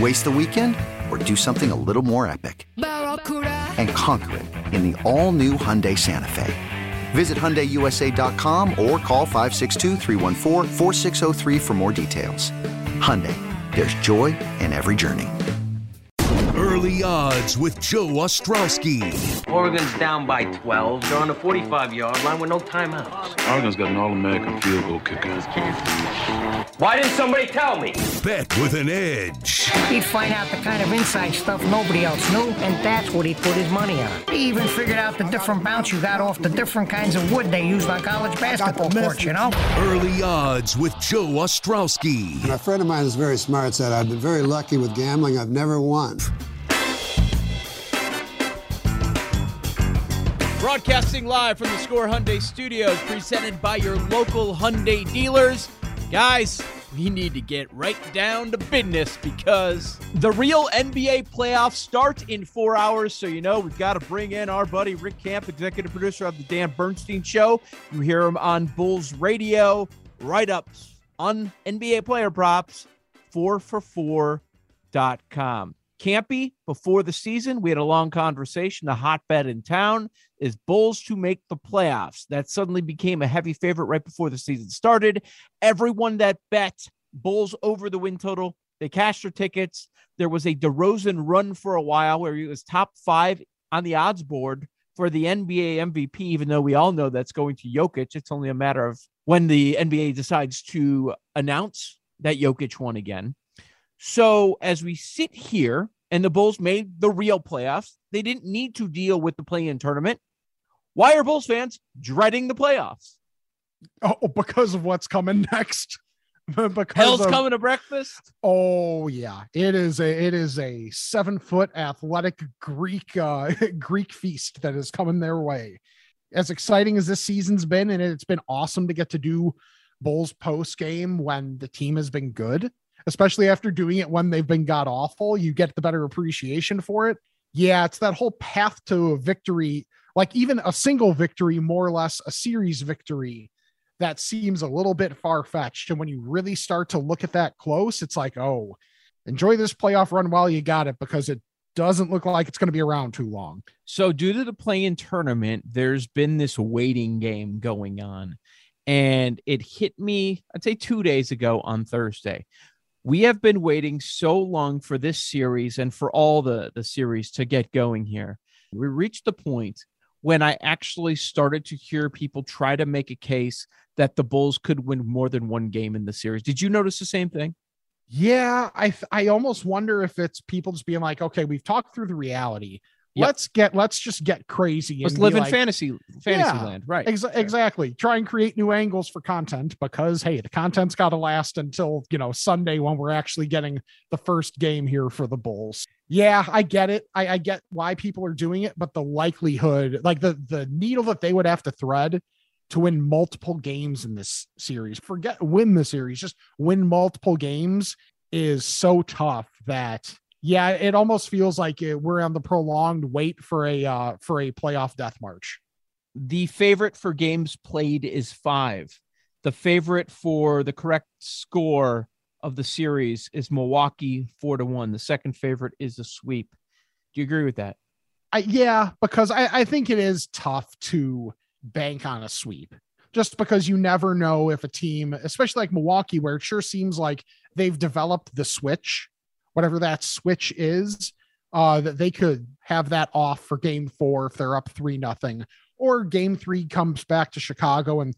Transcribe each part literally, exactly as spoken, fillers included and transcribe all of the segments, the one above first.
Waste the weekend or do something a little more epic and conquer it in the all-new Hyundai Santa Fe. Visit Hyundai U S A dot com or call five six two, three one four, four six zero three for more details. Hyundai, there's joy in every journey. Early odds with Joe Ostrowski. Oregon's down by twelve. They're on the forty-five-yard line with no timeouts. Oregon's got an All-American field goal kicker. Why didn't somebody tell me? Bet with an edge. He'd find out the kind of inside stuff nobody else knew, and that's what he put his money on. He even figured out the different bounce you got off the different kinds of wood they used on college basketball courts, you know? Early odds with Joe Ostrowski. A friend of mine is very smart, said, I've been very lucky with gambling. I've never won. Broadcasting live from the Score Hyundai Studios, presented by your local Hyundai dealers. Guys, we need to get right down to business because the real N B A playoffs start in four hours. So, you know, we've got to bring in our buddy Rick Camp, executive producer of the Dan Bernstein Show. You hear him on Bulls Radio, write-ups on N B A player props, four for four dot com. Campy, before the season, we had a long conversation. The hotbed in town is Bulls to make the playoffs. That suddenly became a heavy favorite right before the season started. Everyone that bet Bulls over the win total, they cashed their tickets. There was a DeRozan run for a while where he was top five on the odds board for the N B A M V P, even though we all know that's going to Jokic. It's only a matter of when the N B A decides to announce that Jokic won again. So as we sit here and the Bulls made the real playoffs, they didn't need to deal with the play-in tournament. Why are Bulls fans dreading the playoffs? Oh, because of what's coming next. because Hell's of, coming to breakfast. Oh yeah. It is a, it is a seven foot athletic Greek, uh, Greek feast that is coming their way. As exciting as this season's been, and it's been awesome to get to do Bulls post game when the team has been good, especially after doing it when they've been god awful, you get the better appreciation for it. Yeah. It's that whole path to a victory, like even a single victory, more or less a series victory, that seems a little bit far fetched. And when you really start to look at that close, it's like, oh, enjoy this playoff run while you got it, because it doesn't look like it's going to be around too long. So due to the play-in tournament, there's been this waiting game going on, and it hit me, I'd say two days ago on Thursday. We have been waiting so long for this series and for all the, the series to get going here. We reached the point when I actually started to hear people try to make a case that the Bulls could win more than one game in the series. Did you notice the same thing? Yeah, I I almost wonder if it's people just being like, okay, we've talked through the reality. Yep. Let's get, let's just get crazy. Let's live in like, fantasy, fantasy yeah, land. Right. Ex- sure. Exactly. Try and create new angles for content because, hey, the content's got to last until, you know, Sunday when we're actually getting the first game here for the Bulls. Yeah, I get it. I, I get why people are doing it, but the likelihood, like the, the needle that they would have to thread to win multiple games in this series, forget win the series, just win multiple games is so tough that, yeah, it almost feels like we're on the prolonged wait for a uh, for a playoff death march. The favorite for games played is five. The favorite for the correct score of the series is Milwaukee four to one. The second favorite is the sweep. Do you agree with that? I, yeah, because I, I think it is tough to bank on a sweep just because you never know if a team, especially like Milwaukee, where it sure seems like they've developed the switch, whatever that switch is, uh, that they could have that off for game four if they're up three nothing, or game three comes back to Chicago and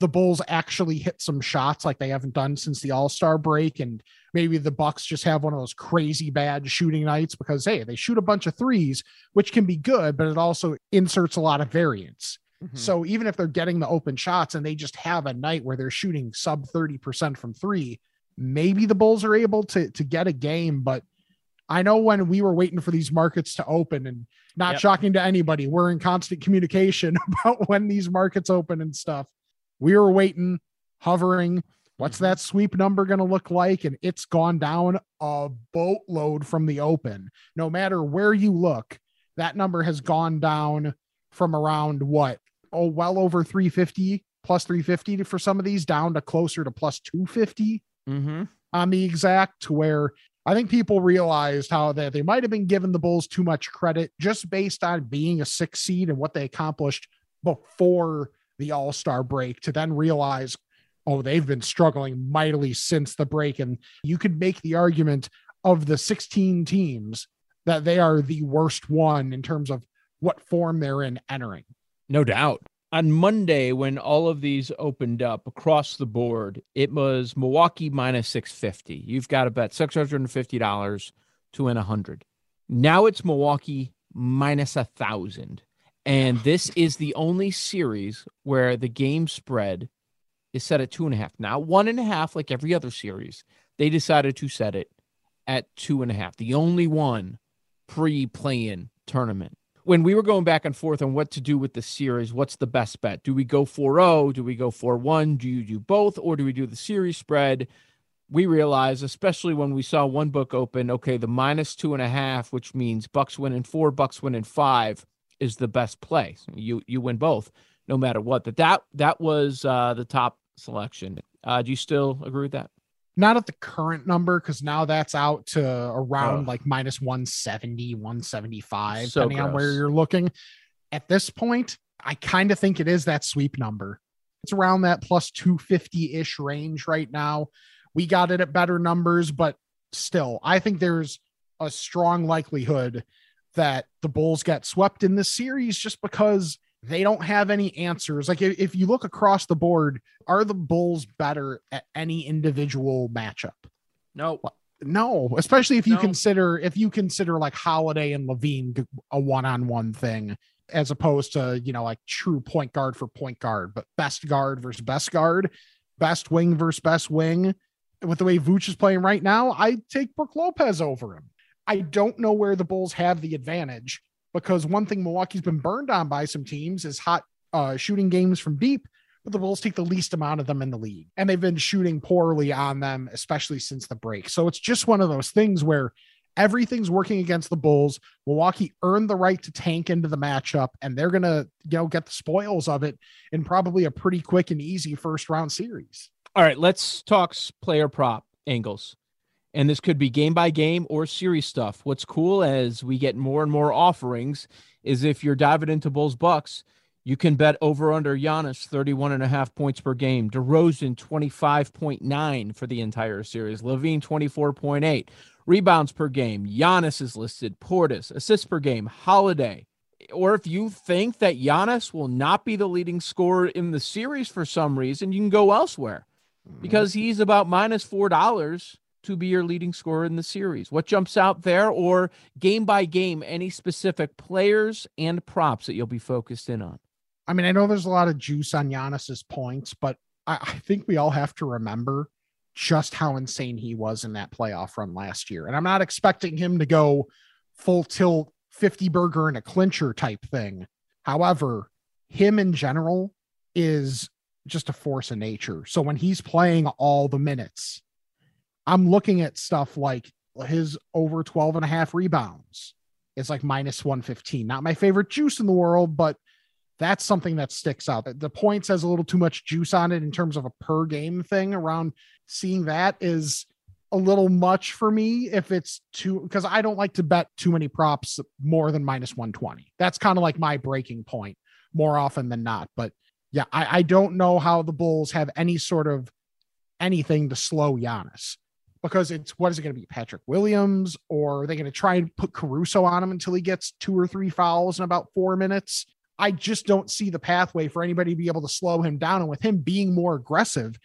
the Bulls actually hit some shots like they haven't done since the All-Star break. And maybe the Bucks just have one of those crazy bad shooting nights because, hey, they shoot a bunch of threes, which can be good, but it also inserts a lot of variance. Mm-hmm. So even if they're getting the open shots and they just have a night where they're shooting sub thirty percent from three, maybe the Bulls are able to, to get a game. But I know when we were waiting for these markets to open, and not yep. shocking to anybody, we're in constant communication about when these markets open and stuff. We were waiting, hovering. What's that sweep number going to look like? And it's gone down a boatload from the open. No matter where you look, that number has gone down from around what? Oh, well over three fifty, plus three fifty for some of these, down to closer to plus two fifty mm-hmm. on the exact, to where I think people realized how that they might have been giving the Bulls too much credit just based on being a six seed and what they accomplished before the All-Star break, to then realize, oh, they've been struggling mightily since the break. And you could make the argument of the sixteen teams that they are the worst one in terms of what form they're in entering. No doubt. On Monday, when all of these opened up across the board, it was Milwaukee minus six fifty. You've got to bet six hundred fifty dollars to win one hundred. Now it's Milwaukee minus one thousand. And this is the only series where the game spread is set at two and a half. Now, one and a half, like every other series, they decided to set it at two and a half. The only one pre-play-in tournament. When we were going back and forth on what to do with the series, what's the best bet? Do we go four oh? Do we go four one? Do you do both? Or do we do the series spread? We realized, especially when we saw one book open, okay, the minus two and a half, which means Bucks win in four, Bucks win in five, is the best play. You you win both, no matter what. But that that was uh, the top selection. Uh, do you still agree with that? Not at the current number, because now that's out to around oh. like minus one seventy, one seventy-five, so depending gross. on where you're looking. At this point, I kind of think it is that sweep number. It's around that plus two fifty-ish range right now. We got it at better numbers, but still, I think there's a strong likelihood that the Bulls got swept in this series just because they don't have any answers. Like if, if you look across the board, are the Bulls better at any individual matchup? No, no. Especially if you no. consider, if you consider like Holiday and Levine a one-on-one thing, as opposed to, you know, like true point guard for point guard, but best guard versus best guard, best wing versus best wing. With the way Vooch is playing right now, I take Brook Lopez over him. I don't know where the Bulls have the advantage, because one thing Milwaukee's been burned on by some teams is hot uh, shooting games from deep, but the Bulls take the least amount of them in the league, and they've been shooting poorly on them, especially since the break. So it's just one of those things where everything's working against the Bulls. Milwaukee earned the right to tank into the matchup, and they're going to, you know, get the spoils of it in probably a pretty quick and easy first round series. All right, let's talk player prop angles. And this could be game by game or series stuff. What's cool as we get more and more offerings is if you're diving into Bulls Bucks, you can bet over under Giannis, thirty-one and a half points per game. DeRozan, twenty-five point nine for the entire series. Levine, twenty-four point eight. Rebounds per game, Giannis is listed. Portis, assists per game, Holiday. Or if you think that Giannis will not be the leading scorer in the series for some reason, you can go elsewhere because he's about minus four dollars. To be your leading scorer in the series. What jumps out there, or game by game, any specific players and props that you'll be focused in on? I mean, I know there's a lot of juice on Giannis's points, but I, I think we all have to remember just how insane he was in that playoff run last year. And I'm not expecting him to go full tilt fifty burger and a clincher type thing. However, him in general is just a force of nature. So when he's playing all the minutes, I'm looking at stuff like his over twelve and a half rebounds. It's like minus one fifteen. Not my favorite juice in the world, but that's something that sticks out. The points has a little too much juice on it in terms of a per game thing around seeing that is a little much for me if it's too, because I don't like to bet too many props more than minus one twenty. That's kind of like my breaking point more often than not. But yeah, I, I don't know how the Bulls have any sort of anything to slow Giannis, because it's, what is it going to be, Patrick Williams, or are they going to try and put Caruso on him until he gets two or three fouls in about four minutes? I just don't see the pathway for anybody to be able to slow him down. And with him being more aggressive,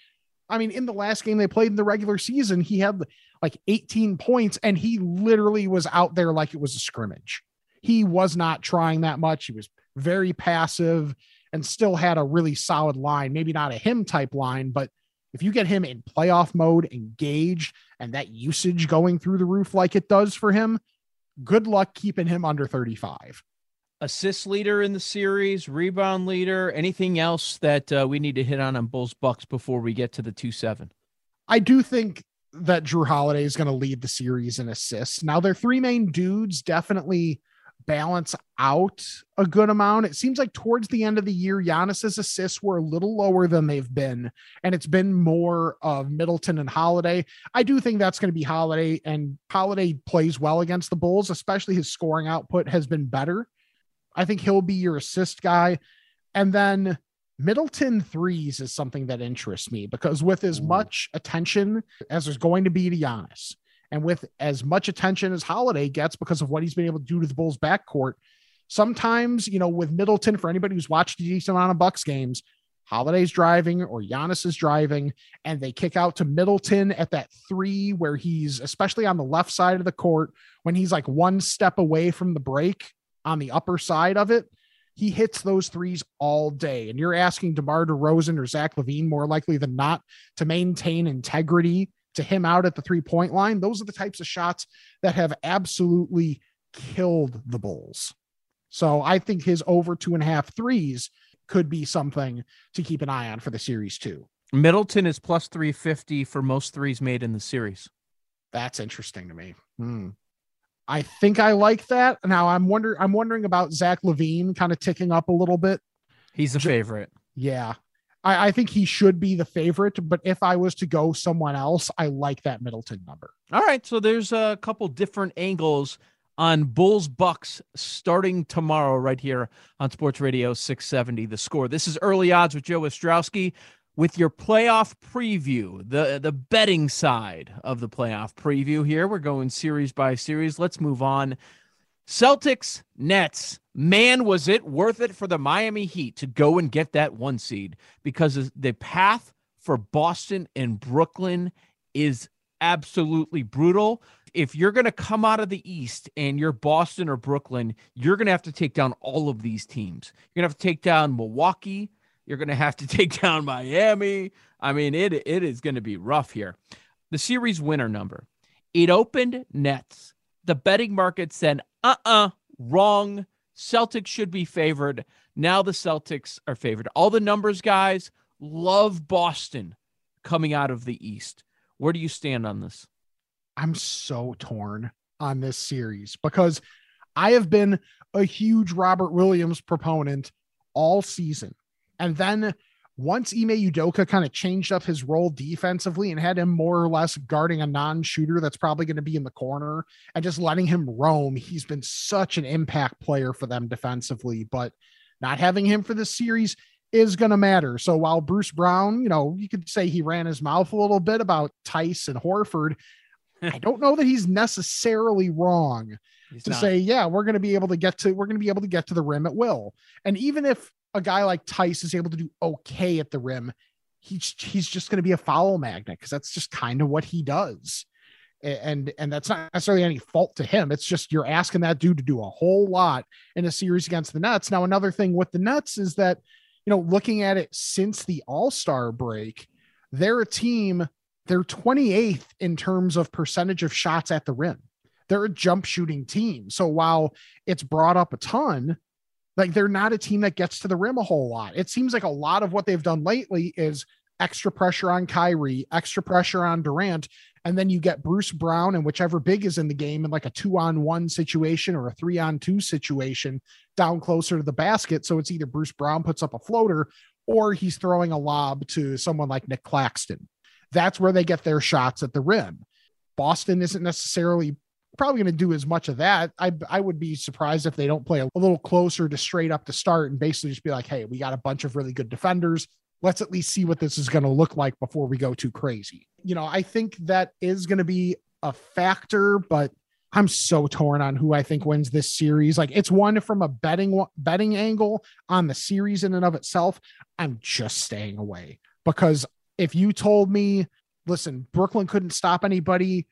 I mean, in the last game they played in the regular season, he had like eighteen points and he literally was out there like it was a scrimmage. He was not trying that much. He was very passive and still had a really solid line. Maybe not a him type line, but if you get him in playoff mode, engaged, and that usage going through the roof like it does for him, good luck keeping him under thirty-five. Assist leader in the series, rebound leader, anything else that uh, we need to hit on on Bulls Bucks before we get to the two seven? I do think that Jrue Holiday is going to lead the series in assists. Now, their three main dudes definitely balance out a good amount. It seems like towards the end of the year, Giannis's assists were a little lower than they've been, and it's been more of Middleton and Holiday. I do think that's going to be Holiday, and Holiday plays well against the Bulls, especially his scoring output has been better. I think he'll be your assist guy. And then Middleton threes is something that interests me, because with as much attention as there's going to be to Giannis, and with as much attention as Holiday gets because of what he's been able to do to the Bulls' backcourt, sometimes, you know, with Middleton, for anybody who's watched a decent amount of Bucks games, Holiday's driving or Giannis is driving, and they kick out to Middleton at that three where he's, especially on the left side of the court, when he's like one step away from the break on the upper side of it, he hits those threes all day. And you're asking DeMar DeRozan or Zach LaVine, more likely than not, to maintain integrity to him out at the three-point line. Those are the types of shots that have absolutely killed the Bulls. So I think his over two and a half threes could be something to keep an eye on for the series too. Middleton is plus three fifty for most threes made in the series. That's interesting to me. Hmm. I think I like that. Now I'm wondering, I'm wondering about Zach LaVine kind of ticking up a little bit. He's a favorite. Yeah. I think he should be the favorite, but if I was to go someone else, I like that Middleton number. All right. So there's a couple different angles on Bulls Bucks starting tomorrow right here on Sports Radio six seventy, The Score. This is Early Odds with Joe Ostrowski with your playoff preview, the, the betting side of the playoff preview here. We're going series by series. Let's move on. Celtics, Nets. Man, was it worth it for the Miami Heat to go and get that one seed, because the path for Boston and Brooklyn is absolutely brutal. If you're going to come out of the East and you're Boston or Brooklyn, you're going to have to take down all of these teams. You're going to have to take down Milwaukee. You're going to have to take down Miami. I mean, it it is going to be rough here. The series winner number, it opened Nets. The betting market said, uh-uh, wrong. Celtics should be favored. Now the Celtics are favored. All the numbers guys love Boston coming out of the East. Where do you stand on this? I'm so torn on this series because I have been a huge Robert Williams proponent all season. And then once Ime Udoka kind of changed up his role defensively and had him more or less guarding a non-shooter that's probably going to be in the corner and just letting him roam, he's been such an impact player for them defensively, but not having him for this series is going to matter. So while Bruce Brown, you know, you could say he ran his mouth a little bit about Tice and Horford, I don't know that he's necessarily wrong he's to not. say, yeah, we're going to be able to get to, we're going to be able to get to the rim at will. And even if a guy like Tice is able to do okay at the rim, he, he's just going to be a foul magnet, because that's just kind of what he does. And, and that's not necessarily any fault to him. It's just you're asking that dude to do a whole lot in a series against the Nets. Now, another thing with the Nets is that, you know, looking at it since the All-Star break, they're a team, they're twenty-eighth in terms of percentage of shots at the rim. They're a jump shooting team. So while it's brought up a ton, like, they're not a team that gets to the rim a whole lot. It seems like a lot of what they've done lately is extra pressure on Kyrie, extra pressure on Durant, and then you get Bruce Brown and whichever big is in the game in like a two-on-one situation or a three-on-two situation down closer to the basket. So it's either Bruce Brown puts up a floater or he's throwing a lob to someone like Nick Claxton. That's where they get their shots at the rim. Boston isn't necessarily probably going to do as much of that. I I would be surprised if they don't play a little closer to straight up to start and basically just be like, hey, we got a bunch of really good defenders. Let's at least see what this is going to look like before we go too crazy. You know, I think that is going to be a factor, but I'm so torn on who I think wins this series. Like, it's one from a betting betting angle on the series in and of itself. I'm just staying away, because if you told me, listen, Brooklyn couldn't stop anybody,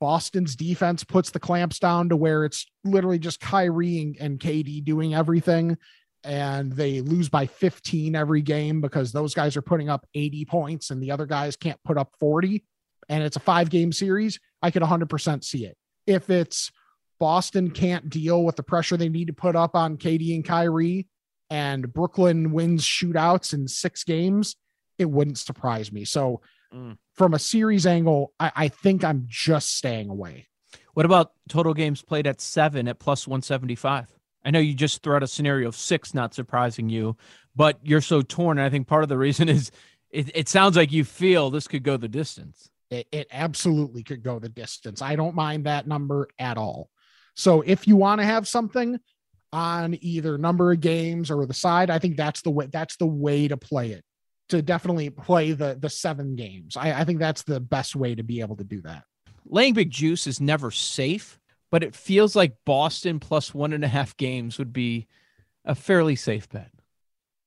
Boston's defense puts the clamps down to where it's literally just Kyrie and, and K D doing everything, and they lose by fifteen every game because those guys are putting up eighty points and the other guys can't put up forty, and it's a five game series, I could one hundred percent see it. If it's Boston can't deal with the pressure they need to put up on K D and Kyrie, and Brooklyn wins shootouts in six games, it wouldn't surprise me. So mm. from a series angle, I, I think I'm just staying away. What about total games played at seven at plus one seventy-five? I know you just threw out a scenario of six, not surprising you, but you're so torn. And I think part of the reason is it, it sounds like you feel this could go the distance. It, it absolutely could go the distance. I don't mind that number at all. So if you want to have something on either number of games or the side, I think that's the way, that's the way to play it. To definitely play the the seven games. I, I think that's the best way to be able to do that. Laying big juice is never safe, but it feels like Boston plus one and a half games would be a fairly safe bet.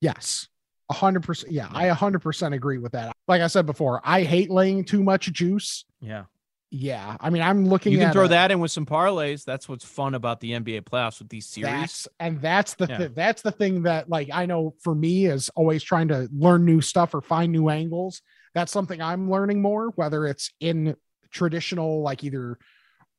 Yes, a hundred percent. Yeah, I a hundred percent agree with that. Like I said before, I hate laying too much juice. Yeah, yeah. I mean, I'm looking. You can at throw a, that in with some parlays. That's what's fun about the N B A playoffs with these series. That's, and that's the yeah. th- that's the thing that, like, I know for me is always trying to learn new stuff or find new angles. That's something I'm learning more, whether it's in traditional, like either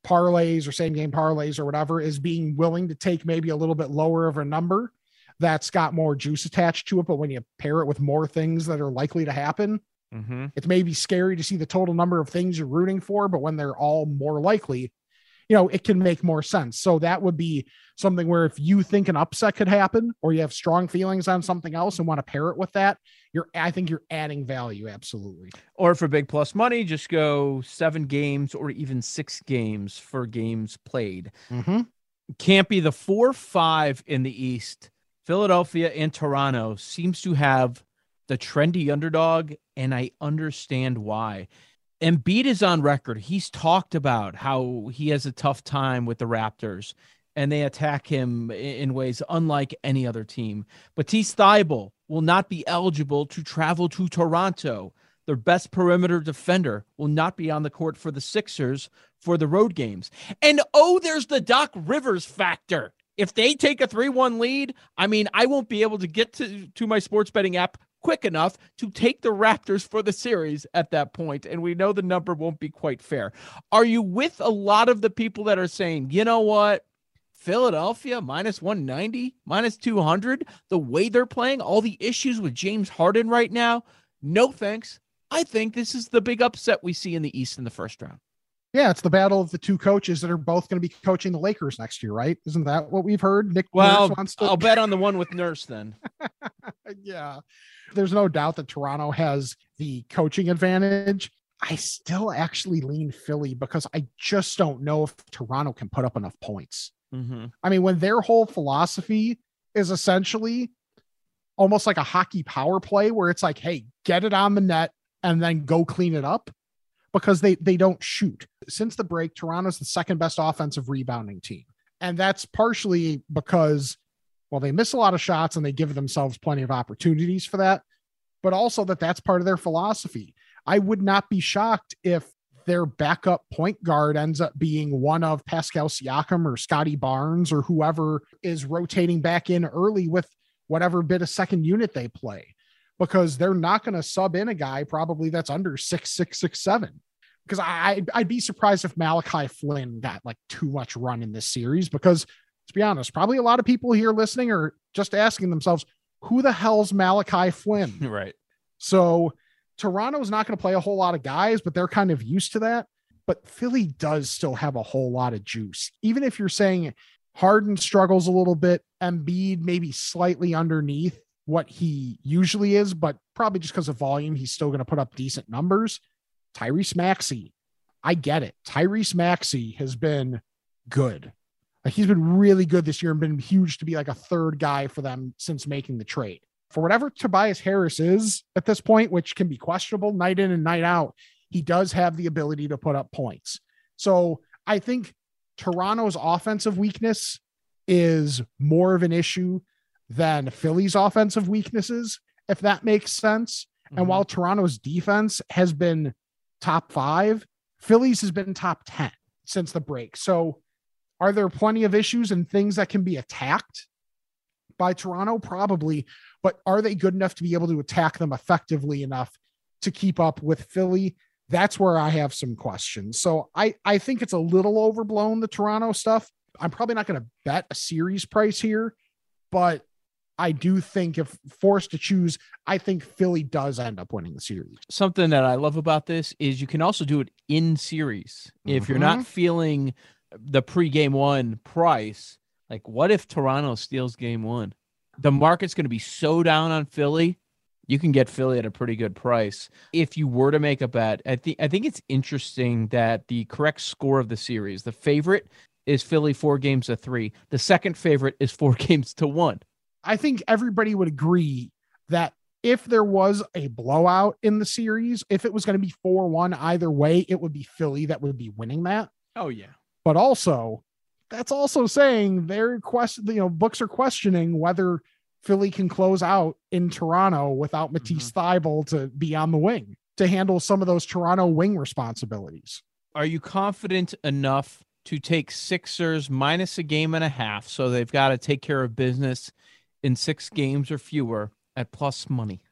parlays or same game parlays or whatever, is being willing to take maybe a little bit lower of a number that's got more juice attached to it. But when you pair it with more things that are likely to happen, mm-hmm. it's maybe scary to see the total number of things you're rooting for, but when they're all more likely, you know, it can make more sense. So that would be something where if you think an upset could happen or you have strong feelings on something else and want to pair it with that, you're, I think you're adding value. Absolutely. Or for big plus money, just go seven games or even six games for games played. Mm-hmm. Can't be the four, five in the East. Philadelphia and Toronto seems to have the trendy underdog, and I understand why. Embiid is on record. He's talked about how he has a tough time with the Raptors, and they attack him in ways unlike any other team. Matisse Thybulle will not be eligible to travel to Toronto. Their best perimeter defender will not be on the court for the Sixers for the road games. And oh, there's the Doc Rivers factor. If they take a three one lead, I mean, I won't be able to get to, to my sports betting app quick enough to take the Raptors for the series at that point, and we know the number won't be quite fair. Are you with a lot of the people that are saying, you know what, Philadelphia, minus one ninety, minus two hundred, the way they're playing, all the issues with James Harden right now? No thanks. I think this is the big upset we see in the East in the first round. Yeah, it's the battle of the two coaches that are both going to be coaching the Lakers next year, right? Isn't that what we've heard? Nick well, Nurse wants to... I'll bet on the one with Nurse then. Yeah. There's no doubt that Toronto has the coaching advantage. I still actually lean Philly because I just don't know if Toronto can put up enough points. Mm-hmm. I mean, when their whole philosophy is essentially almost like a hockey power play where it's like, hey, get it on the net and then go clean it up, because they they don't shoot. Since the break, Toronto's the second best offensive rebounding team. And that's partially because, well, they miss a lot of shots and they give themselves plenty of opportunities for that, but also that that's part of their philosophy. I would not be shocked if their backup point guard ends up being one of Pascal Siakam or Scotty Barnes or whoever is rotating back in early with whatever bit of second unit they play, because they're not going to sub in a guy probably that's under six, six, six, seven. Because I, I'd be surprised if Malachi Flynn got like too much run in this series, because to be honest, probably a lot of people here listening are just asking themselves, who the hell's Malachi Flynn? Right. So Toronto's not going to play a whole lot of guys, but they're kind of used to that. But Philly does still have a whole lot of juice. Even if you're saying Harden struggles a little bit, Embiid maybe slightly underneath what he usually is, but probably just because of volume, he's still going to put up decent numbers. Tyrese Maxey, I get it. Tyrese Maxey has been good. Like, he's been really good this year and been huge to be like a third guy for them since making the trade. For whatever Tobias Harris is at this point, which can be questionable night in and night out, he does have the ability to put up points. So I think Toronto's offensive weakness is more of an issue than Philly's offensive weaknesses, if that makes sense. Mm-hmm. And while Toronto's defense has been top five, Philly's has been top ten since the break. So are there plenty of issues and things that can be attacked by Toronto? Probably, but are they good enough to be able to attack them effectively enough to keep up with Philly? That's where I have some questions. So I, I think it's a little overblown, the Toronto stuff. I'm probably not going to bet a series price here, but I do think if forced to choose, I think Philly does end up winning the series. Something that I love about this is you can also do it in series. Mm-hmm. If you're not feeling the pre-game one price, like what if Toronto steals game one? The market's going to be so down on Philly. You can get Philly at a pretty good price. If you were to make a bet, I think, I think it's interesting that the correct score of the series, the favorite is Philly four games to three. The second favorite is four games to one. I think everybody would agree that if there was a blowout in the series, if it was going to be four one either way, it would be Philly that would be winning that. Oh, yeah. But also, that's also saying they're question, you know, books are questioning whether Philly can close out in Toronto without Matisse mm-hmm. Thybulle to be on the wing to handle some of those Toronto wing responsibilities. Are you confident enough to take Sixers minus a game and a half? So they've got to take care of business in six games or fewer at plus money.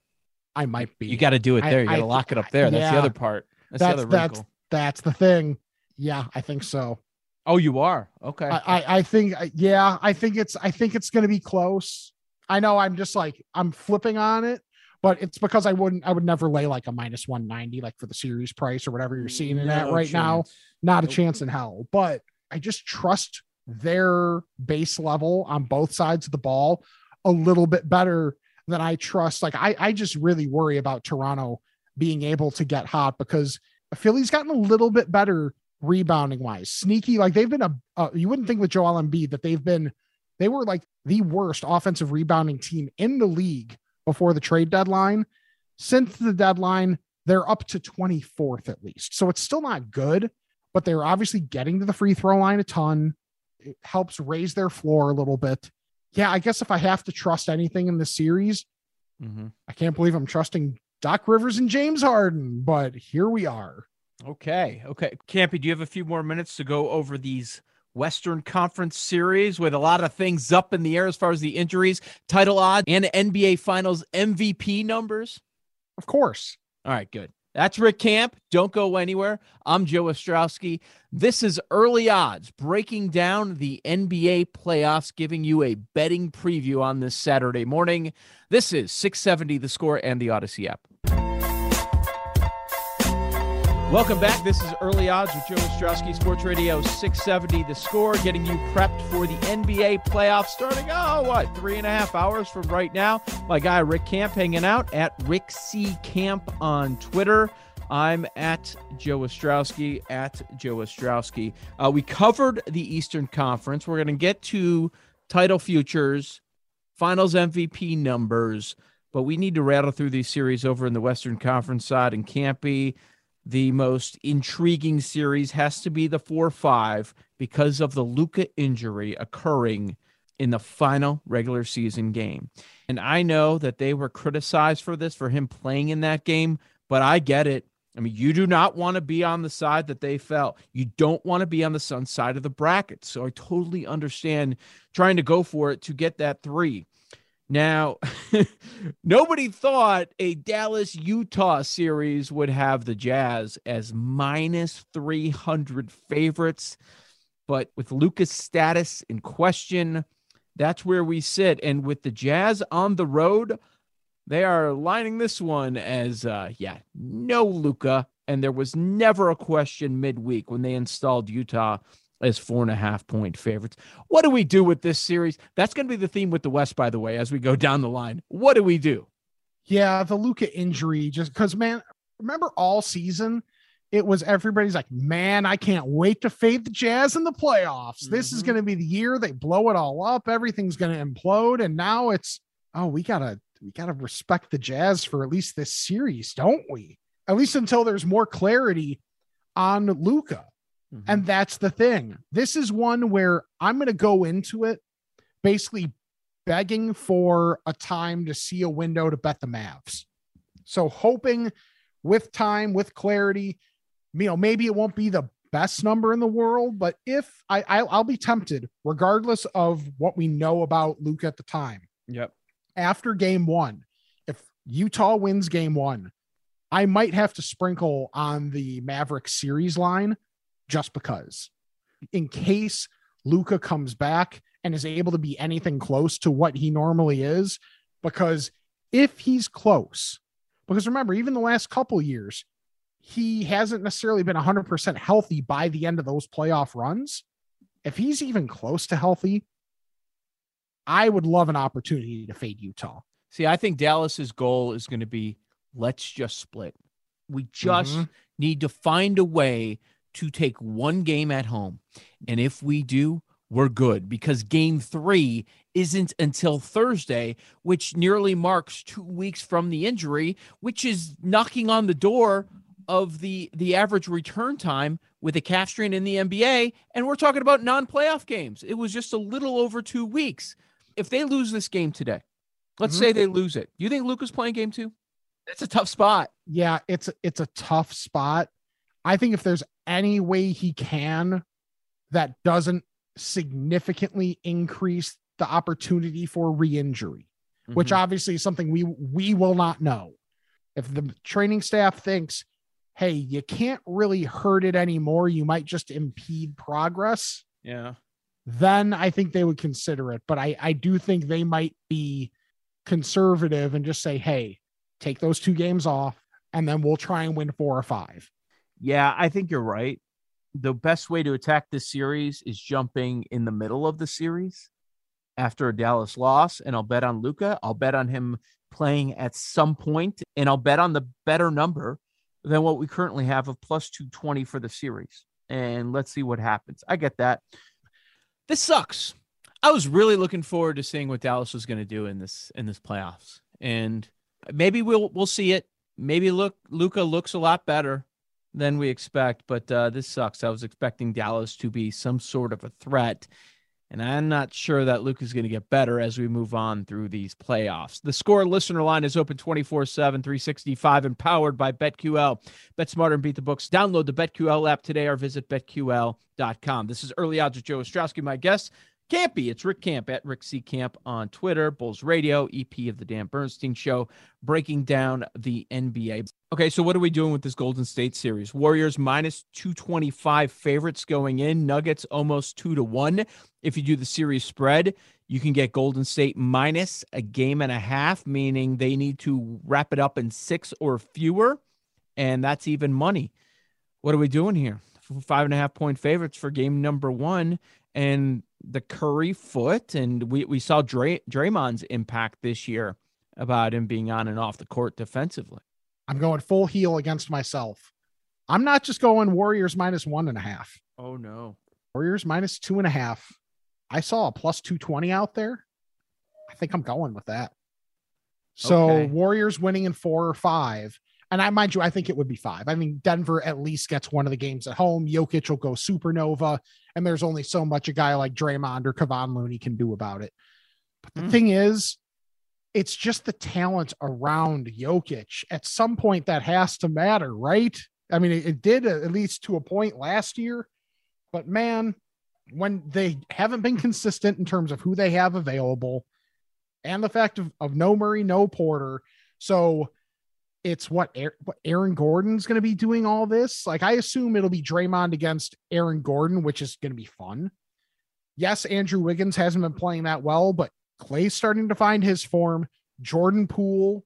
I might be. You got to do it there. I, you got to lock it up there. That's yeah, the other part. That's, that's the other wrinkle. That's, that's the thing. Yeah, I think so. Oh, you are? Okay. I, I, I think, yeah, I think it's, I think it's going to be close. I know I'm just like, I'm flipping on it, but it's because I wouldn't, I would never lay like a minus one ninety, like for the series price or whatever you're seeing it no at right chance. now. Not nope. a chance in hell, but I just trust their base level on both sides of the ball a little bit better than I trust. Like I, I just really worry about Toronto being able to get hot because Philly's gotten a little bit better rebounding wise, sneaky. Like they've been a, uh, you wouldn't think with Joel Embiid that they've been, they were like the worst offensive rebounding team in the league before the trade deadline. Since the deadline, they're up to twenty-fourth at least. So it's still not good, but they're obviously getting to the free throw line a ton. It helps raise their floor a little bit. Yeah, I guess if I have to trust anything in this series, mm-hmm. I can't believe I'm trusting Doc Rivers and James Harden, but here we are. Okay. Okay. Campy, do you have a few more minutes to go over these Western Conference series with a lot of things up in the air as far as the injuries, title odds, and N B A Finals M V P numbers? Of course. All right, good. That's Rick Camp. Don't go anywhere. I'm Joe Ostrowski. This is Early Odds, breaking down the N B A playoffs, giving you a betting preview on this Saturday morning. This is six seventy The Score and the Odyssey app. Welcome back. This is Early Odds with Joe Ostrowski, Sports Radio six seventy The Score, getting you prepped for the N B A playoffs starting, oh, what, three and a half hours from right now. My guy Rick Camp hanging out at Rick C. Camp on Twitter. I'm at Joe Ostrowski, at Joe Ostrowski. Uh, we covered the Eastern Conference. We're going to get to title futures, finals M V P numbers, but we need to rattle through these series over in the Western Conference side and Campy. The most intriguing series has to be the four five because of the Luka injury occurring in the final regular season game. And I know that they were criticized for this, for him playing in that game, but I get it. I mean, you do not want to be on the side that they fell. You don't want to be on the Suns' side of the bracket. So I totally understand trying to go for it to get that three. Now, nobody thought a Dallas-Utah series would have the Jazz as minus three hundred favorites, but with Luka's status in question, that's where we sit. And with the Jazz on the road, they are lining this one as, uh, yeah, no Luka, and there was never a question midweek when they installed Utah as four and a half point favorites. What do we do with this series? That's going to be the theme with the West, by the way, as we go down the line. What do we do? Yeah, the Luka injury, just because, man, remember all season, it was everybody's like, man, I can't wait to fade the Jazz in the playoffs. Mm-hmm. This is going to be the year they blow it all up. Everything's going to implode. And now it's, oh, we gotta, we gotta respect the Jazz for at least this series, don't we? At least until there's more clarity on Luka. Mm-hmm. And that's the thing. This is one where I'm going to go into it basically begging for a time to see a window to bet the Mavs. So hoping with time, with clarity, you know, maybe it won't be the best number in the world, but if I, I I'll be tempted regardless of what we know about Luka at the time. Yep. After game one, if Utah wins game one, I might have to sprinkle on the Mavericks series line just because, in case Luka comes back and is able to be anything close to what he normally is, because if he's close, because remember, even the last couple years, he hasn't necessarily been one hundred percent healthy by the end of those playoff runs. If he's even close to healthy, I would love an opportunity to fade Utah. See, I think Dallas's goal is going to be, let's just split. We just mm-hmm. need to find a way to take one game at home. And if we do, we're good, because game three isn't until Thursday, which nearly marks two weeks from the injury, which is knocking on the door of the, the average return time with a calf strain in the N B A. And we're talking about non-playoff games. It was just a little over two weeks. If they lose this game today, let's mm-hmm. say they lose it. You think Luka's playing game two? It's a tough spot. Yeah, it's, it's a tough spot. I think if there's any way he can that doesn't significantly increase the opportunity for re-injury, mm-hmm. which obviously is something we we will not know. If the training staff thinks, hey, you can't really hurt it anymore, you might just impede progress, yeah, then I think they would consider it. But I, I do think they might be conservative and just say, hey, take those two games off, and then we'll try and win four or five. Yeah, I think you're right. The best way to attack this series is jumping in the middle of the series after a Dallas loss. And I'll bet on Luka. I'll bet on him playing at some point, and I'll bet on the better number than what we currently have of plus two twenty for the series. And let's see what happens. I get that. This sucks. I was really looking forward to seeing what Dallas was going to do in this, in this playoffs. And maybe we'll, we'll see it. Maybe look, Luka looks a lot better than we expect, but uh, this sucks. I was expecting Dallas to be some sort of a threat, and I'm not sure that Luka is going to get better as we move on through these playoffs. The Score listener line is open twenty-four seven, three sixty-five and powered by BetQL. Bet smarter and beat the books. Download the BetQL app today or visit bet Q L dot com. This is Early Odds with Joe Ostrowski. My guest, Campy. It's Rick Camp at Rick C. Camp on Twitter. Bulls Radio, E P of the Dan Bernstein Show, breaking down the N B A. Okay, so what are we doing with this Golden State series? Warriors minus two twenty-five favorites going in. Nuggets almost two to one. If you do the series spread, you can get Golden State minus a game and a half, meaning they need to wrap it up in six or fewer, and that's even money. What are we doing here? Five and a half point favorites for game number one, and the Curry foot, and we, we saw Dray, Draymond's impact this year about him being on and off the court defensively. I'm going full heel against myself. I'm not just going Warriors minus one and a half. Oh no. Warriors minus two and a half. I saw a plus two twenty out there. I think I'm going with that. So okay. Warriors winning in four or five. And I, mind you, I think it would be five. I mean, Denver at least gets one of the games at home. Jokic will go supernova, and there's only so much a guy like Draymond or Kevon Looney can do about it. But the mm. thing is, it's just the talent around Jokic. At some point, that has to matter, right? I mean, it, it did at least to a point last year. But, man, when they haven't been consistent in terms of who they have available and the fact of, of no Murray, no Porter, so... It's what Aaron Gordon's going to be doing all this. Like, I assume it'll be Draymond against Aaron Gordon, which is going to be fun. Yes, Andrew Wiggins hasn't been playing that well, but Clay's starting to find his form. Jordan Poole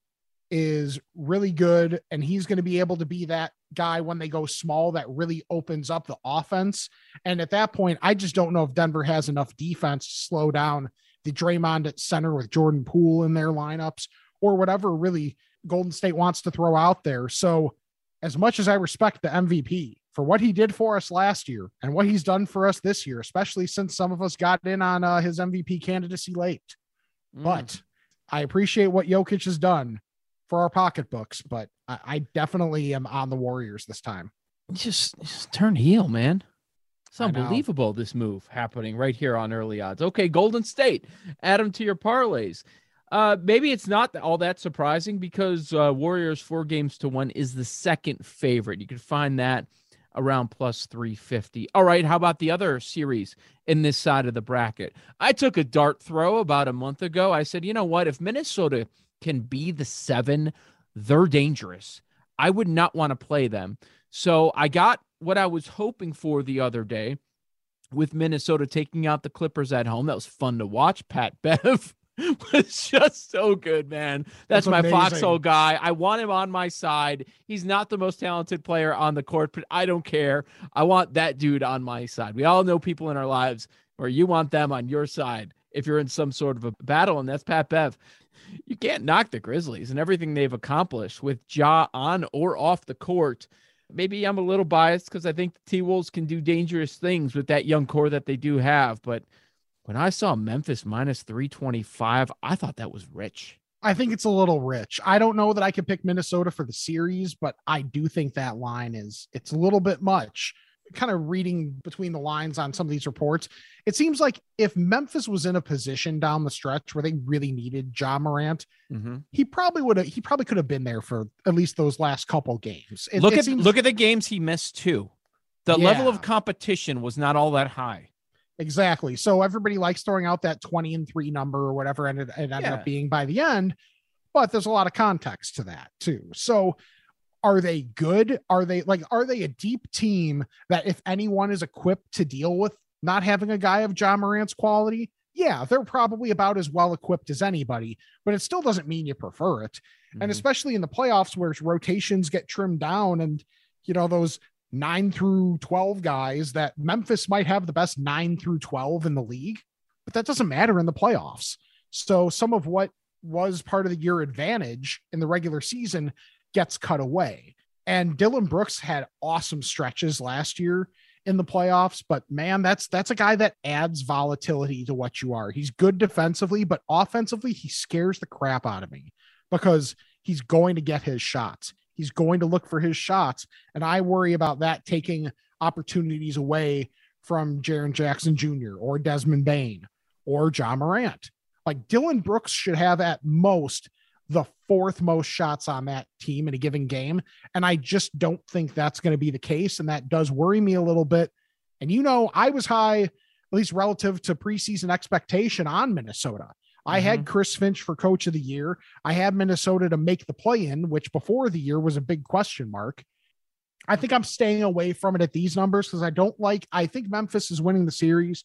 is really good, and he's going to be able to be that guy when they go small that really opens up the offense. And at that point, I just don't know if Denver has enough defense to slow down the Draymond at center with Jordan Poole in their lineups or whatever really Golden State wants to throw out there. So as much as I respect the M V P for what he did for us last year and what he's done for us this year, especially since some of us got in on uh, his M V P candidacy late. Mm. But I appreciate what Jokic has done for our pocketbooks, but I, I definitely am on the Warriors this time. Just, just turn heel, man. It's unbelievable, this move happening right here on Early Odds. Okay, Golden State, add them to your parlays. Uh, maybe it's not all that surprising because uh, Warriors four games to one is the second favorite. You can find that around plus three fifty. All right, how about the other series in this side of the bracket? I took a dart throw about a month ago. I said, you know what? If Minnesota can be the seven, they're dangerous. I would not want to play them. So I got what I was hoping for the other day with Minnesota taking out the Clippers at home. That was fun to watch. Pat Bev was just so good, man. That's, That's my amazing. Foxhole guy. I want him on my side. He's not the most talented player on the court, but I don't care. I want that dude on my side. We all know people in our lives where you want them on your side if you're in some sort of a battle, and that's Pat Bev. You can't knock the Grizzlies and everything they've accomplished with Ja on or off the court. Maybe I'm a little biased because I think the T-Wolves can do dangerous things with that young core that they do have. But when I saw Memphis minus three twenty-five, I thought that was rich. I think it's a little rich. I don't know that I could pick Minnesota for the series, but I do think that line is, it's a little bit much. Kind of reading between the lines on some of these reports, it seems like if Memphis was in a position down the stretch where they really needed Ja Morant, mm-hmm. he probably would have, he probably could have been there for at least those last couple games. It, look it at, seems... look at the games he missed too. The yeah. level of competition was not all that high. Exactly. So everybody likes throwing out that twenty and three number or whatever ended, it ended yeah. up being by the end, but there's a lot of context to that too. So are they good? Are they like, are they a deep team that if anyone is equipped to deal with not having a guy of Ja Morant's quality? Yeah, they're probably about as well equipped as anybody, but it still doesn't mean you prefer it. Mm-hmm. And especially in the playoffs where rotations get trimmed down and, you know, those nine through twelve guys that Memphis might have the best nine through twelve in the league, but that doesn't matter in the playoffs. So some of what was part of the year advantage in the regular season gets cut away. And Dillon Brooks had awesome stretches last year in the playoffs, but man, that's, that's a guy that adds volatility to what you are. He's good defensively, but offensively, he scares the crap out of me because he's going to get his shots. He's going to look for his shots. And I worry about that taking opportunities away from Jaren Jackson Junior or Desmond Bane or Ja Morant. Like Dillon Brooks should have at most the fourth most shots on that team in a given game. And I just don't think that's going to be the case. And that does worry me a little bit. And, you know, I was high, at least relative to preseason expectation on Minnesota. Mm-hmm. I had Chris Finch for coach of the year. I had Minnesota to make the play-in, which before the year was a big question mark. I think I'm staying away from it at these numbers because I don't like, I think Memphis is winning the series,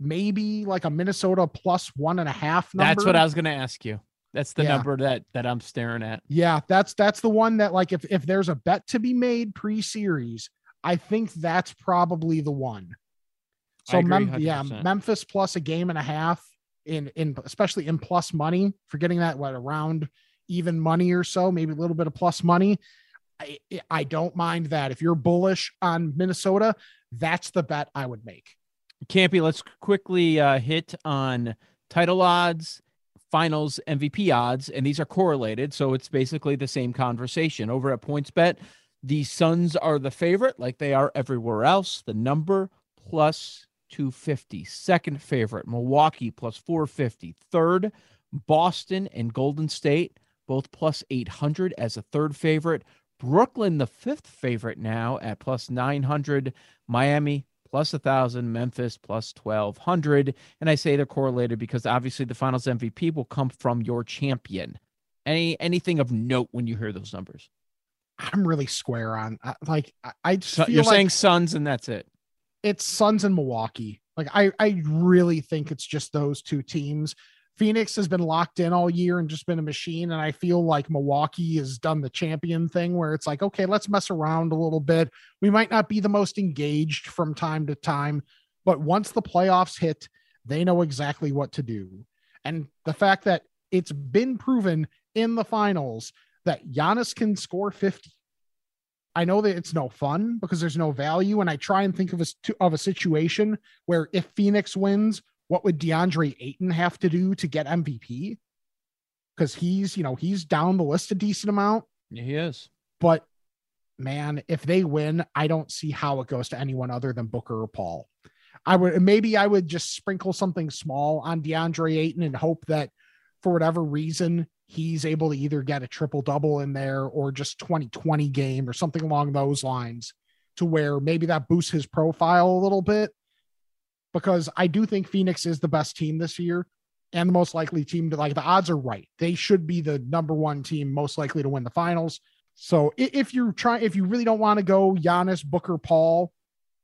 maybe like a Minnesota plus one and a half number. That's what I was going to ask you. That's the yeah. number that, that I'm staring at. Yeah, that's that's the one that, like, if, if there's a bet to be made pre-series, I think that's probably the one. So, Mem- yeah, Memphis plus a game and a half, in in especially in plus money, for getting that, what, around even money or so, maybe a little bit of plus money. I, I don't mind that. If you're bullish on Minnesota, that's the bet I would make. Campy, let's quickly uh, hit on title odds, finals M V P odds, and these are correlated, so it's basically the same conversation. Over at PointsBet, the Suns are the favorite, like they are everywhere else. The number, plus two fifty. Second favorite, Milwaukee, plus four fifty. Third, Boston and Golden State, both plus eight hundred as a third favorite. Brooklyn, the fifth favorite now, at plus nine hundred. Miami, plus one thousand, Memphis, plus twelve hundred. And I say they're correlated because obviously the finals M V P will come from your champion. Any Anything of note when you hear those numbers? I'm really square on. I, like, I just so, feel You're like saying Suns and that's it. It's Suns and Milwaukee. Like, I, I really think it's just those two teams. Phoenix has been locked in all year and just been a machine. And I feel like Milwaukee has done the champion thing where it's like, okay, let's mess around a little bit. We might not be the most engaged from time to time, but once the playoffs hit, they know exactly what to do. And the fact that it's been proven in the finals that Giannis can score fifty, I know that it's no fun because there's no value. And I try and think of a, of a situation where if Phoenix wins, what would DeAndre Ayton have to do to get M V P? Because he's, you know, he's down the list a decent amount. Yeah, he is. But man, if they win, I don't see how it goes to anyone other than Booker or Paul. I would, maybe I would just sprinkle something small on DeAndre Ayton and hope that for whatever reason, he's able to either get a triple double in there or just twenty twenty game or something along those lines to where maybe that boosts his profile a little bit, because I do think Phoenix is the best team this year and the most likely team to, like, the odds are right. They should be the number one team most likely to win the finals. So if you're trying, if you really don't want to go Giannis, Booker, Paul,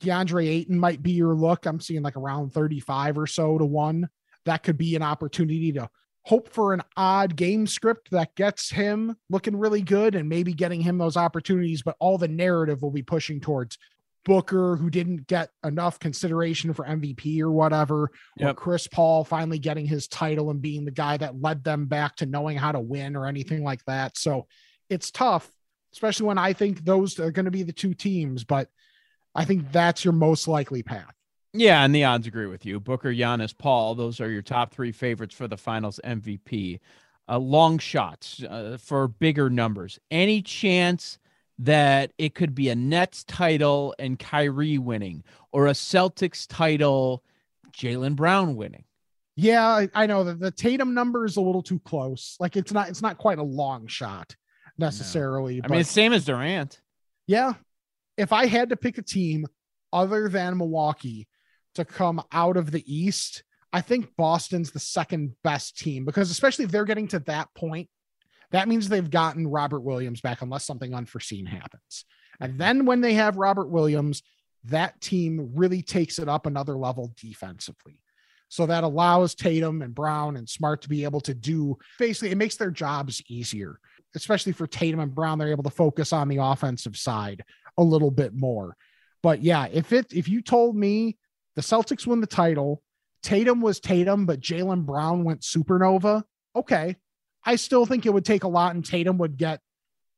DeAndre Ayton might be your look. I'm seeing like around thirty-five or so to one. That could be an opportunity to hope for an odd game script that gets him looking really good and maybe getting him those opportunities, but all the narrative will be pushing towards Booker, who didn't get enough consideration for M V P or whatever, yep. or Chris Paul finally getting his title and being the guy that led them back to knowing how to win or anything like that. So it's tough, especially when I think those are going to be the two teams, but I think that's your most likely path. Yeah, and the odds agree with you. Booker, Giannis, Paul, those are your top three favorites for the finals M V P. Uh, long shots uh, for bigger numbers. Any chance that it could be a Nets title and Kyrie winning, or a Celtics title, Jaylen Brown winning? Yeah, I, I know that the Tatum number is a little too close. Like, it's not, it's not quite a long shot necessarily. No. I but mean, it's same as Durant. Yeah. If I had to pick a team other than Milwaukee to come out of the East, I think Boston's the second best team, because especially if they're getting to that point, that means they've gotten Robert Williams back unless something unforeseen happens. And then when they have Robert Williams, that team really takes it up another level defensively. So that allows Tatum and Brown and Smart to be able to do, basically it makes their jobs easier, especially for Tatum and Brown. They're able to focus on the offensive side a little bit more. But yeah, if it, if you told me the Celtics win the title, Tatum was Tatum, but Jaylen Brown went supernova. Okay. I still think it would take a lot, and Tatum would get,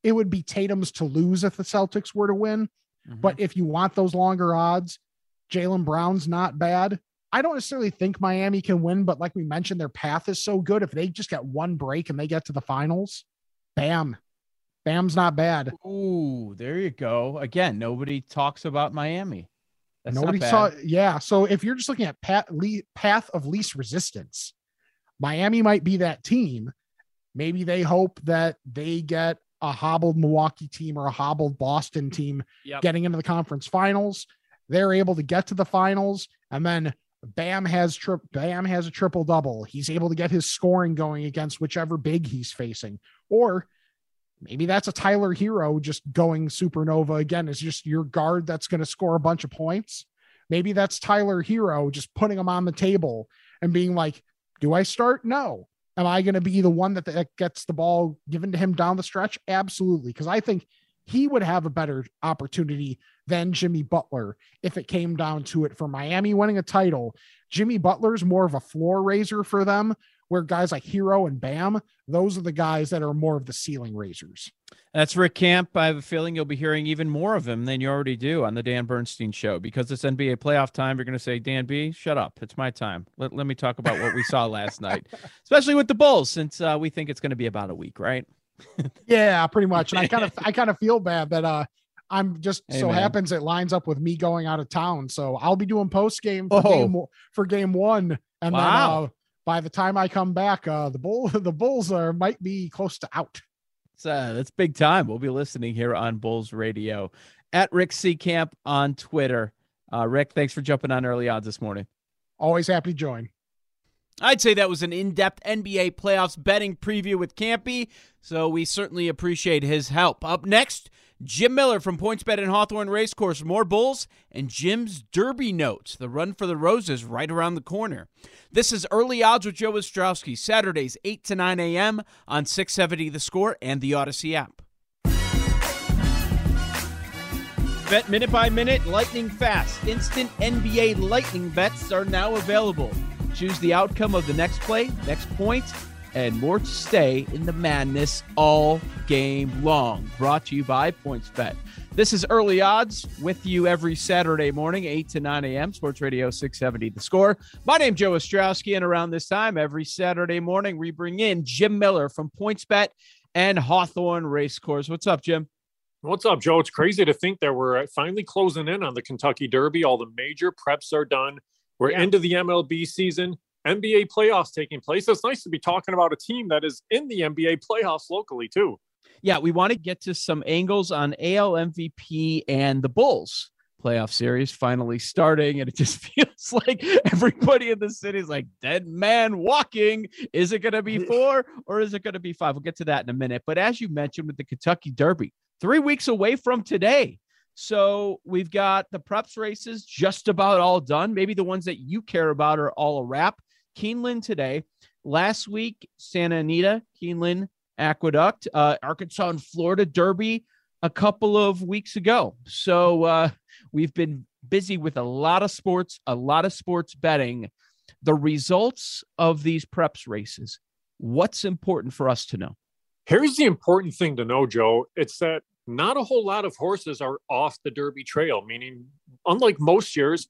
it would be Tatum's to lose if the Celtics were to win. Mm-hmm. But if you want those longer odds, Jaylen Brown's not bad. I don't necessarily think Miami can win, but like we mentioned, their path is so good. If they just get one break and they get to the finals, bam, Bam's not bad. Ooh, there you go. Again, nobody talks about Miami. That's nobody saw. Yeah. So if you're just looking at path, le- path of least resistance, Miami might be that team. Maybe they hope that they get a hobbled Milwaukee team or a hobbled Boston team yep. getting into the conference finals. They're able to get to the finals, and then Bam has tri- Bam has a triple double. He's able to get his scoring going against whichever big he's facing. Or maybe that's a Tyler Hero just going supernova again. It's just your guard that's going to score a bunch of points. Maybe that's Tyler Hero just putting him on the table and being like, do I start? No. Am I going to be the one that, that gets the ball given to him down the stretch? Absolutely. Because I think he would have a better opportunity than Jimmy Butler if it came down to it for Miami winning a title. Jimmy Butler's more of a floor raiser for them, where guys like Hero and Bam, those are the guys that are more of the ceiling raisers. That's Rick Camp. I have a feeling you'll be hearing even more of him than you already do on the Dan Bernstein Show, because it's N B A playoff time. You're going to say, Dan B, shut up. It's my time. Let, let me talk about what we saw last night, especially with the Bulls, since uh, we think it's going to be about a week, right? Yeah, pretty much. And I kind of, I kind of feel bad that uh, I'm just hey, so man. happens it lines up with me going out of town. So I'll be doing post game for, oh. game, for game one. And wow. then, uh, by the time I come back, uh, the bull, the Bulls are might be close to out. So uh, that's big time. We'll be listening here on Bulls Radio at Rick C. Camp on Twitter. Uh, Rick, thanks for jumping on Early Odds this morning. Always happy to join. I'd say that was an in-depth N B A playoffs betting preview with Campy, so we certainly appreciate his help. Up next, Jim Miller from PointsBet and Hawthorne Racecourse. More Bulls and Jim's Derby notes. The run for the Roses right around the corner. This is Early Odds with Joe Ostrowski, Saturdays eight to nine a.m. on six seventy The Score and the Odyssey app. Bet minute by minute, lightning fast. Instant N B A lightning bets are now available. Choose the outcome of the next play, next point, and more to stay in the madness all game long. Brought to you by PointsBet. This is Early Odds with you every Saturday morning, eight to nine a.m. Sports Radio six seventy The Score. My name is Joe Ostrowski, and around this time every Saturday morning we bring in Jim Miller from PointsBet and Hawthorne Racecourse. What's up, Jim? What's up, Joe? It's crazy to think that we're finally closing in on the Kentucky Derby. All the major preps are done. We're yeah. into the M L B season, N B A playoffs taking place. So it's nice to be talking about a team that is in the N B A playoffs locally, too. Yeah, we want to get to some angles on A L M V P and the Bulls playoff series finally starting. And it just feels like everybody in the city is like, dead man walking. Is it going to be four or is it going to be five? We'll get to that in a minute. But as you mentioned with the Kentucky Derby, three weeks away from today. So we've got the preps races just about all done. Maybe the ones that you care about are all a wrap. Keeneland today. Last week, Santa Anita, Keeneland, Aqueduct, uh, Arkansas and Florida Derby a couple of weeks ago. So uh, we've been busy with a lot of sports, a lot of sports betting. The results of these preps races, what's important for us to know? Here's the important thing to know, Joe. It's that not a whole lot of horses are off the Derby trail, meaning unlike most years,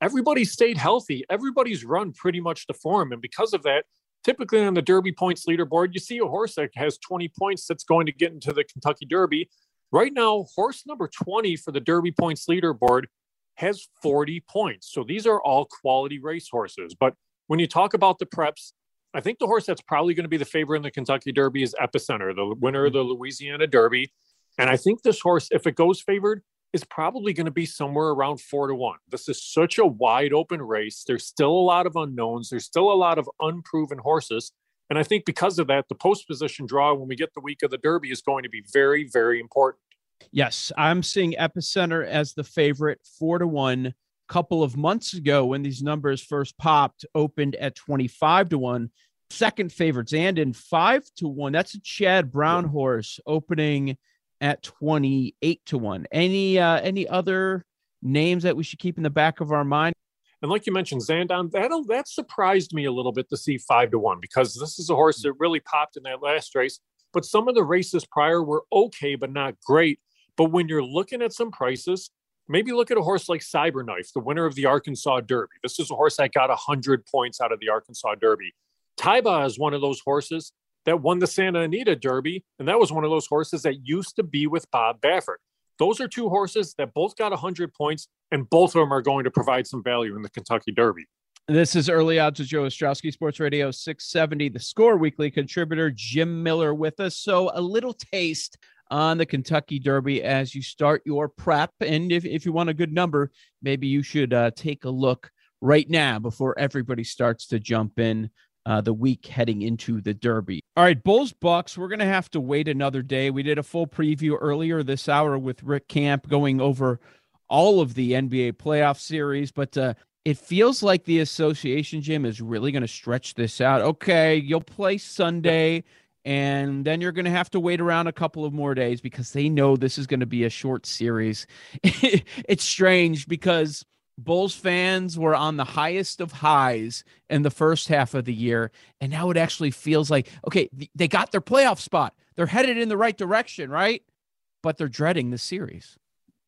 everybody stayed healthy. Everybody's run pretty much to form. And because of that, typically on the Derby points leaderboard, you see a horse that has twenty points that's going to get into the Kentucky Derby. Right now, horse number twenty for the Derby points leaderboard has forty points. So these are all quality race horses. But when you talk about the preps, I think the horse that's probably going to be the favorite in the Kentucky Derby is Epicenter, the winner of the Louisiana Derby. And I think this horse, if it goes favored, is probably going to be somewhere around four to one. This is such a wide open race. There's still a lot of unknowns. There's still a lot of unproven horses. And I think because of that, the post position draw when we get the week of the Derby is going to be very, very important. Yes, I'm seeing Epicenter as the favorite four to one. A couple of months ago when these numbers first popped, opened at twenty-five to one. Second favorites and in five to one. That's a Chad Brown yeah. horse opening at twenty-eight to one. Any uh, any other names that we should keep in the back of our mind? And like you mentioned, Zandon, that'll, that surprised me a little bit to see five to one because this is a horse that really popped in that last race. But some of the races prior were okay, but not great. But when you're looking at some prices, maybe look at a horse like Cyberknife, the winner of the Arkansas Derby. This is a horse that got one hundred points out of the Arkansas Derby. Taiba is one of those horses that won the Santa Anita Derby, and that was one of those horses that used to be with Bob Baffert. Those are two horses that both got one hundred points, and both of them are going to provide some value in the Kentucky Derby. This is Early Odds with Joe Ostrowski, Sports Radio six seventy, The Score Weekly contributor Jim Miller with us. So a little taste on the Kentucky Derby as you start your prep. And if, if you want a good number, maybe you should uh, take a look right now before everybody starts to jump in. Uh, the week heading into the Derby. All right, Bulls Bucks, we're going to have to wait another day. We did a full preview earlier this hour with Rick Camp going over all of the N B A playoff series, but uh, it feels like the association, Jim, is really going to stretch this out. Okay, you'll play Sunday, and then you're going to have to wait around a couple of more days because they know this is going to be a short series. It's strange because Bulls fans were on the highest of highs in the first half of the year, and now it actually feels like, okay, they got their playoff spot. They're headed in the right direction, right? But they're dreading the series.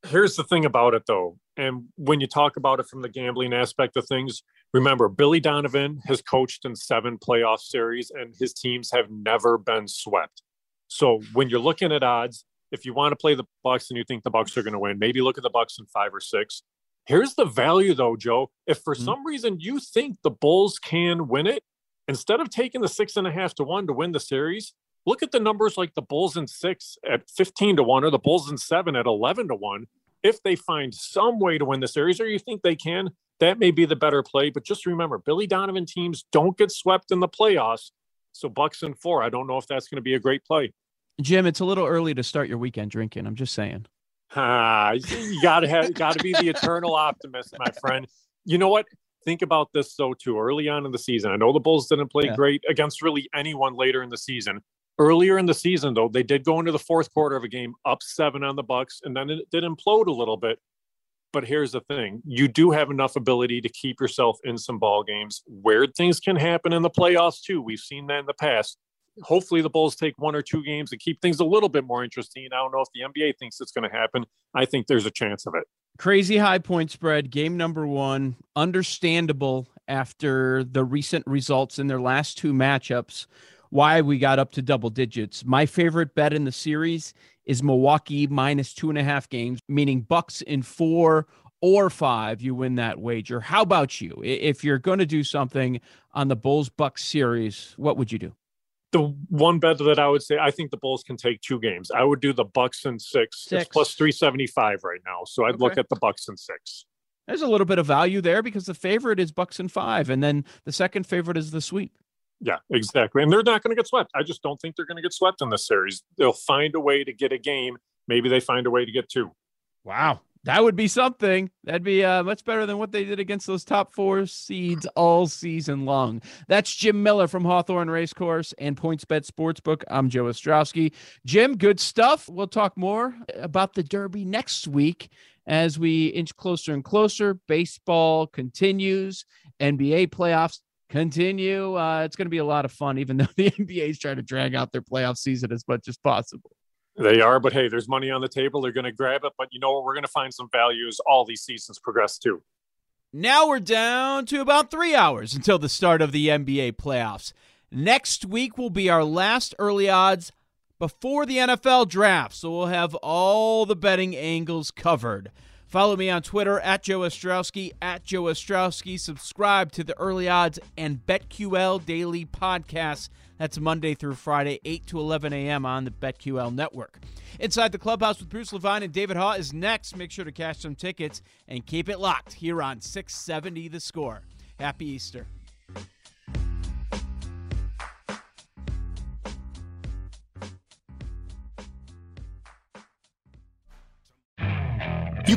Here's the thing about it, though, and when you talk about it from the gambling aspect of things, remember, Billy Donovan has coached in seven playoff series, and his teams have never been swept. So when you're looking at odds, if you want to play the Bucks and you think the Bucks are going to win, maybe look at the Bucks in five or six. Here's the value, though, Joe. If for mm-hmm. some reason you think the Bulls can win it, instead of taking the six and a half to one to win the series, look at the numbers like the Bulls in six at fifteen to one or the Bulls in seven at eleven to one. If they find some way to win the series or you think they can, that may be the better play. But just remember, Billy Donovan teams don't get swept in the playoffs. So Bucks in four. I don't know if that's going to be a great play. Jim, it's a little early to start your weekend drinking. I'm just saying. Ah, you gotta have, gotta be the eternal optimist, my friend. You know what? Think about this though too. Early on in the season, I know the Bulls didn't play yeah. great against really anyone later in the season. Earlier in the season, though, they did go into the fourth quarter of a game up seven on the Bucks, and then it did implode a little bit. But here's the thing. You do have enough ability to keep yourself in some ball games. Weird things can happen in the playoffs too. We've seen that in the past. Hopefully the Bulls take one or two games and keep things a little bit more interesting. I don't know if the N B A thinks it's going to happen. I think there's a chance of it. Crazy high point spread, game number one, understandable after the recent results in their last two matchups, why we got up to double digits. My favorite bet in the series is Milwaukee minus two and a half games, meaning Bucks in four or five, you win that wager. How about you? If you're going to do something on the Bulls-Bucks series, what would you do? The one bet that I would say, I think the Bulls can take two games. I would do the Bucks in six. six. It's plus three seventy-five right now. So I'd okay. look at the Bucks in six. There's a little bit of value there because the favorite is Bucks in five. And then the second favorite is the sweep. Yeah, exactly. And they're not going to get swept. I just don't think they're going to get swept in this series. They'll find a way to get a game. Maybe they find a way to get two. Wow. That would be something. That'd be uh, much better than what they did against those top four seeds all season long. That's Jim Miller from Hawthorne Racecourse and PointsBet Sportsbook. I'm Joe Ostrowski. Jim, good stuff. We'll talk more about the Derby next week as we inch closer and closer. Baseball continues. N B A playoffs continue. Uh, it's going to be a lot of fun, even though the N B A is trying to drag out their playoff season as much as possible. They are, but hey, there's money on the table. They're going to grab it, but you know what? We're going to find some values all these seasons progress too. Now we're down to about three hours until the start of the N B A playoffs. Next week will be our last early odds before the N F L draft, so we'll have all the betting angles covered. Follow me on Twitter, at Joe Ostrowski, at Joe Ostrowski. Subscribe to the Early Odds and BetQL Daily Podcast. That's Monday through Friday, eight to eleven a.m. on the BetQL Network. Inside the Clubhouse with Bruce Levine and David Haw is next. Make sure to cash some tickets and keep it locked here on six seventy The Score. Happy Easter. You